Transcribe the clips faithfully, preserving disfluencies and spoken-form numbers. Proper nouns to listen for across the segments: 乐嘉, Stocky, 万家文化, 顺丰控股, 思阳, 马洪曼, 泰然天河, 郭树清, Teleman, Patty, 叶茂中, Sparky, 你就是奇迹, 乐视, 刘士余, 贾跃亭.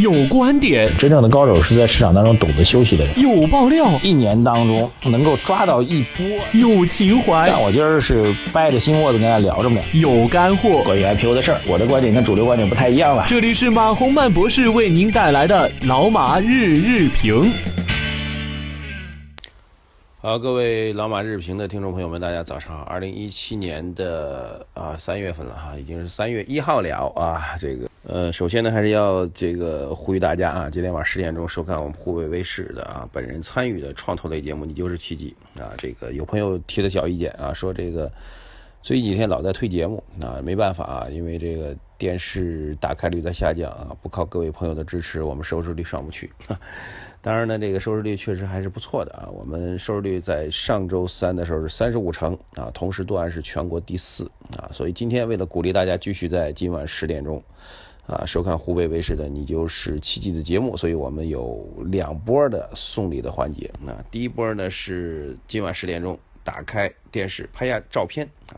有观点。真正的高手是在市场当中懂得休息的人。有爆料，一年当中能够抓到一波。有情怀，但我今儿是掰着心窝子跟大家聊这么点。有干货，关于 I P O 的事儿，我的观点跟主流观点不太一样了。这里是马洪曼博士为您带来的老马日日评。好，各位老马日评的听众朋友们，大家早上好。二零一七年的啊三月份了哈，已经是三月一号了啊。这个呃，首先呢，还是要这个呼吁大家啊，今天晚上十点钟收看我们湖北卫视的啊本人参与的创投类节目《你就是奇迹》啊。这个有朋友提了小意见啊，说这个最近几天老在推节目啊，没办法啊，因为这个电视打开率在下降啊，不靠各位朋友的支持，我们收视率上不去。当然呢，这个收视率确实还是不错的啊。我们收视率在上周三的时候是三十五成啊，同时段是全国第四啊。所以今天为了鼓励大家继续在今晚十点钟啊收看湖北卫视的《你就是奇迹》的节目，所以我们有两波的送礼的环节啊。第一波呢是今晚十点钟打开电视拍下照片啊，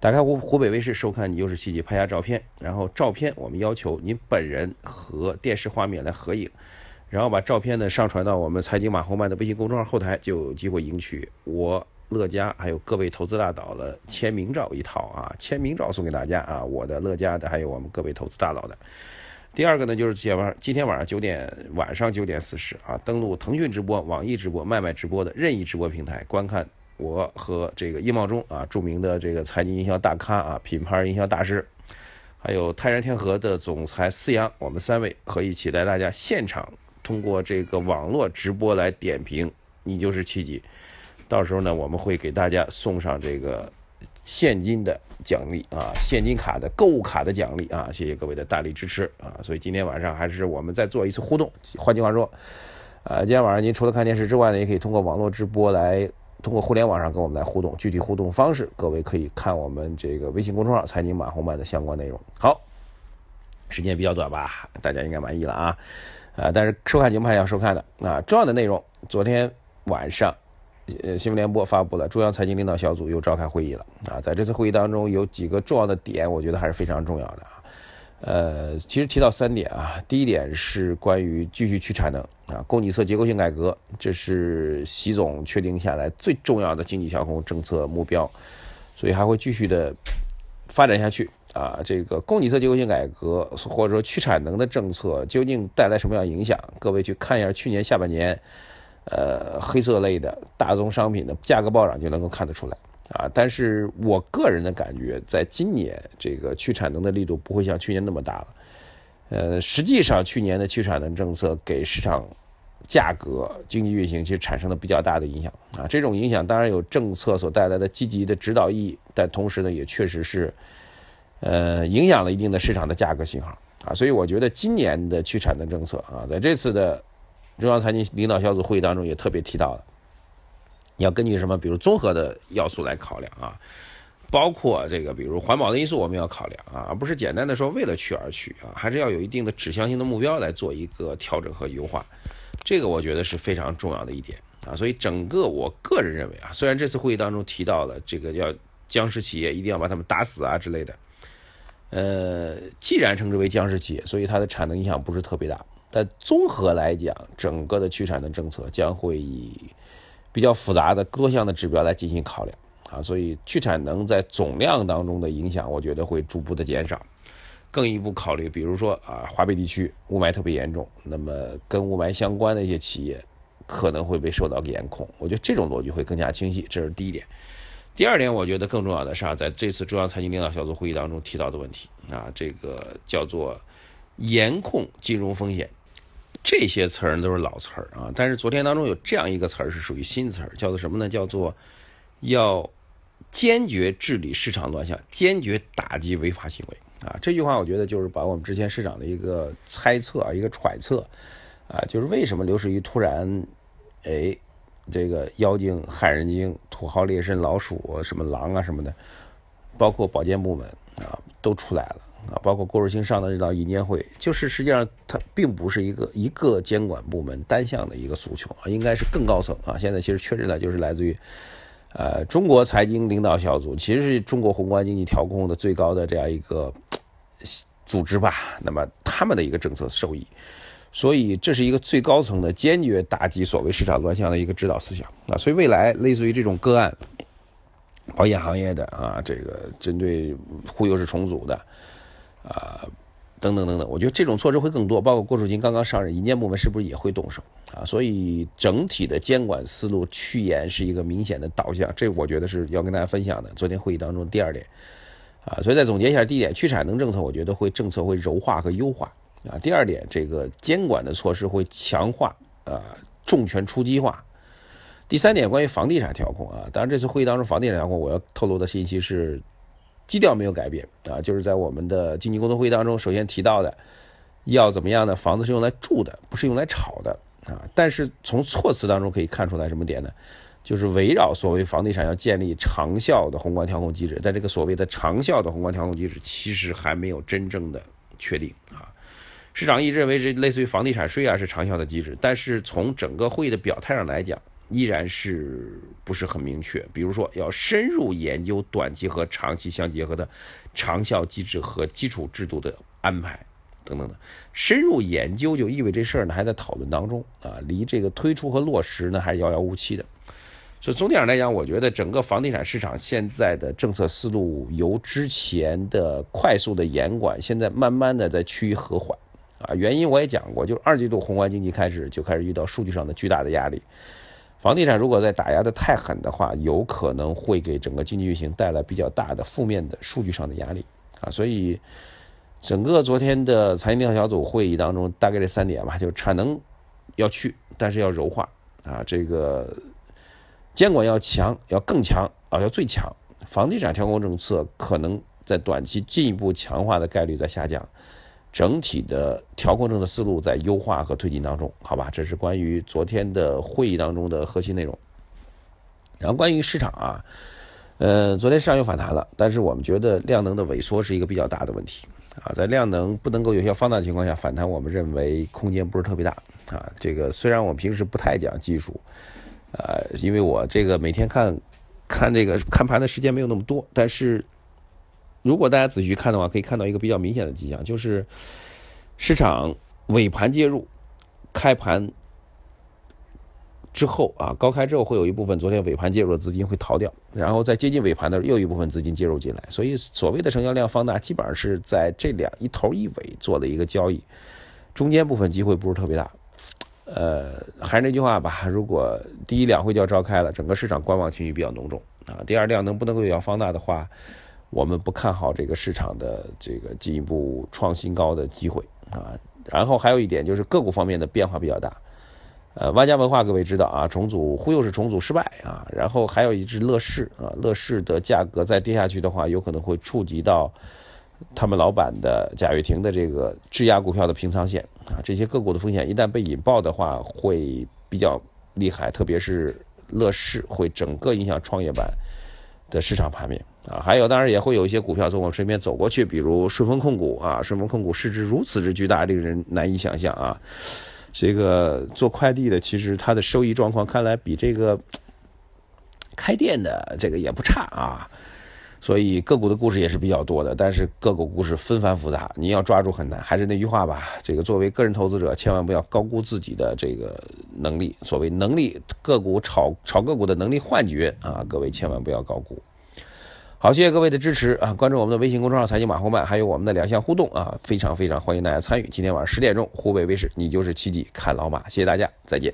打开湖湖北卫视收看《你就是奇迹》，拍下照片，然后照片我们要求您本人和电视画面来合影。然后把照片呢上传到我们财经马洪曼的微信公众号后台，就有机会赢取我乐嘉还有各位投资大佬的签名照一套啊，签名照送给大家啊，我的乐嘉的还有我们各位投资大佬的。第二个呢，就是今天晚上九点晚上九点四十啊，登录腾讯直播、网易直播、脉脉直播的任意直播平台，观看我和这个叶茂中啊，著名的这个财经营销大咖啊，品牌营销大师。还有泰然天河的总裁思阳，我们三位可以一起来大家现场通过这个网络直播来点评《你就是奇迹》，到时候呢，我们会给大家送上这个现金的奖励啊，现金卡的购物卡的奖励啊，谢谢各位的大力支持啊！所以今天晚上还是我们再做一次互动，换句话说，啊，今天晚上您除了看电视之外呢，也可以通过网络直播来，通过互联网上跟我们来互动。具体互动方式，各位可以看我们这个微信公众号"财经马洪曼"的相关内容。好，时间比较短吧，大家应该满意了啊。啊，但是收看节目还是要收看的啊。重要的内容，昨天晚上，呃，新闻联播发布了，中央财经领导小组又召开会议了啊。在这次会议当中，有几个重要的点，我觉得还是非常重要的啊。呃，其实提到三点啊。第一点是关于继续去产能啊，供给侧结构性改革，这是习总确定下来最重要的经济调控政策目标，所以还会继续的发展下去。啊，这个供给侧结构性改革或者说去产能的政策究竟带来什么样的影响？各位去看一下去年下半年，呃，黑色类的大宗商品的价格暴涨就能够看得出来啊。但是我个人的感觉，在今年这个去产能的力度不会像去年那么大了。呃，实际上去年的去产能政策给市场价格、经济运行其实产生了比较大的影响啊。这种影响当然有政策所带来的积极的指导意义，但同时呢，也确实是。呃，影响了一定的市场的价格信号啊，所以我觉得今年的去产能政策啊，在这次的中央财经领导小组会议当中也特别提到了，要根据什么，比如综合的要素来考量啊，包括这个比如环保的因素我们要考量啊，而不是简单的说为了去而去啊，还是要有一定的指向性的目标来做一个调整和优化，这个我觉得是非常重要的一点啊，所以整个我个人认为啊，虽然这次会议当中提到了这个要僵尸企业一定要把他们打死啊之类的。呃，既然称之为僵尸企业，所以它的产能影响不是特别大。但综合来讲，整个的去产能政策将会以比较复杂的多项的指标来进行考量啊，所以去产能在总量当中的影响，我觉得会逐步的减少。更一步考虑，比如说啊，华北地区雾霾特别严重，那么跟雾霾相关的一些企业可能会被受到严控。我觉得这种逻辑会更加清晰，这是第一点。第二点，我觉得更重要的是啊，在这次中央财经领导小组会议当中提到的问题啊，这个叫做严控金融风险，这些词儿都是老词儿啊，但是昨天当中有这样一个词儿是属于新词儿，叫做什么呢？叫做要坚决治理市场乱象，坚决打击违法行为啊。这句话我觉得就是把我们之前市场的一个猜测啊，一个揣测啊，就是为什么刘士余突然哎。这个妖精、害人精、土豪、猎身、老鼠、什么狼啊什么的，包括保健部门啊都出来了啊，包括郭树清上的这道银监会，就是实际上它并不是一个一个监管部门单向的一个诉求啊，应该是更高层啊。现在其实确认了，就是来自于呃中国财经领导小组，其实是中国宏观经济调控的最高的这样一个组织吧，那么他们的一个政策受益。所以这是一个最高层的坚决打击所谓市场乱象的一个指导思想啊。所以未来类似于这种个案，保险行业的啊，这个针对忽悠式重组的啊，等等等等，我觉得这种措施会更多，包括郭树清刚刚上任，银监部门是不是也会动手啊？所以整体的监管思路趋严是一个明显的导向，这我觉得是要跟大家分享的。昨天会议当中第二点啊，所以再总结一下，第一点，去产能政策，我觉得会政策会柔化和优化啊。第二点，这个监管的措施会强化啊，重拳出击化。第三点，关于房地产调控啊，当然这次会议当中房地产调控我要透露的信息是基调没有改变啊，就是在我们的经济工作会议当中首先提到的，要怎么样呢？房子是用来住的，不是用来炒的啊。但是从措辞当中可以看出来什么点呢？就是围绕所谓房地产要建立长效的宏观调控机制，在这个所谓的长效的宏观调控机制其实还没有真正的确定啊。市场一直认为这类似于房地产税啊是长效的机制，但是从整个会议的表态上来讲，依然是不是很明确，比如说要深入研究短期和长期相结合的长效机制和基础制度的安排等等的。深入研究就意味这事儿呢还在讨论当中啊，离这个推出和落实呢还是遥遥无期的。所以总体上来讲，我觉得整个房地产市场现在的政策思路由之前的快速的严管，现在慢慢的在趋于和缓啊。原因我也讲过，就是二季度宏观经济开始就开始遇到数据上的巨大的压力。房地产如果再打压的太狠的话，有可能会给整个经济运行带来比较大的负面的数据上的压力啊。所以整个昨天的财经领导小组会议当中，大概这三点吧，就产能要去，但是要柔化啊，这个监管要强，要更强啊，要最强。房地产调控政策可能在短期进一步强化的概率在下降，整体的调控政策思路在优化和推进当中，好吧？这是关于昨天的会议当中的核心内容。然后关于市场啊，呃，昨天市场又反弹了，但是我们觉得量能的萎缩是一个比较大的问题啊。在量能不能够有效放大的情况下，反弹我们认为空间不是特别大啊。这个虽然我平时不太讲技术，呃，因为我这个每天看看这个看盘的时间没有那么多，但是如果大家仔细看的话，可以看到一个比较明显的迹象，就是市场尾盘介入，开盘之后啊，高开之后会有一部分昨天尾盘介入的资金会逃掉，然后在接近尾盘的时候又一部分资金介入进来，所以所谓的成交量放大基本上是在这两一头一尾做的一个交易，中间部分机会不是特别大。呃，还是那句话吧，如果第一两会就要召开了，整个市场观望情绪比较浓重啊。第二，量能不能够有效放大的话，我们不看好这个市场的这个进一步创新高的机会啊。然后还有一点就是个股方面的变化比较大，呃，万家文化各位知道啊，重组忽悠式重组失败啊，然后还有一只乐视啊，乐视的价格再跌下去的话，有可能会触及到他们老板的贾跃亭的这个质押股票的平仓线啊，这些个股的风险一旦被引爆的话，会比较厉害，特别是乐视会整个影响创业板的市场盘面啊。还有当然也会有一些股票从我们身边走过去，比如顺丰控股啊，顺丰控股市值如此之巨大，令人难以想象啊。这个做快递的其实它的收益状况看来比这个开店的这个也不差啊，所以个股的故事也是比较多的，但是个股故事纷繁复杂，你要抓住很难。还是那句话吧，这个作为个人投资者，千万不要高估自己的这个能力，所谓能力个股炒炒个股的能力幻觉啊，各位千万不要高估。好，谢谢各位的支持啊！关注我们的微信公众号“财经马后曼”，还有我们的两项互动啊，非常非常欢迎大家参与。今天晚上十点钟，湖北卫视《你就是奇迹》看老马，谢谢大家，再见。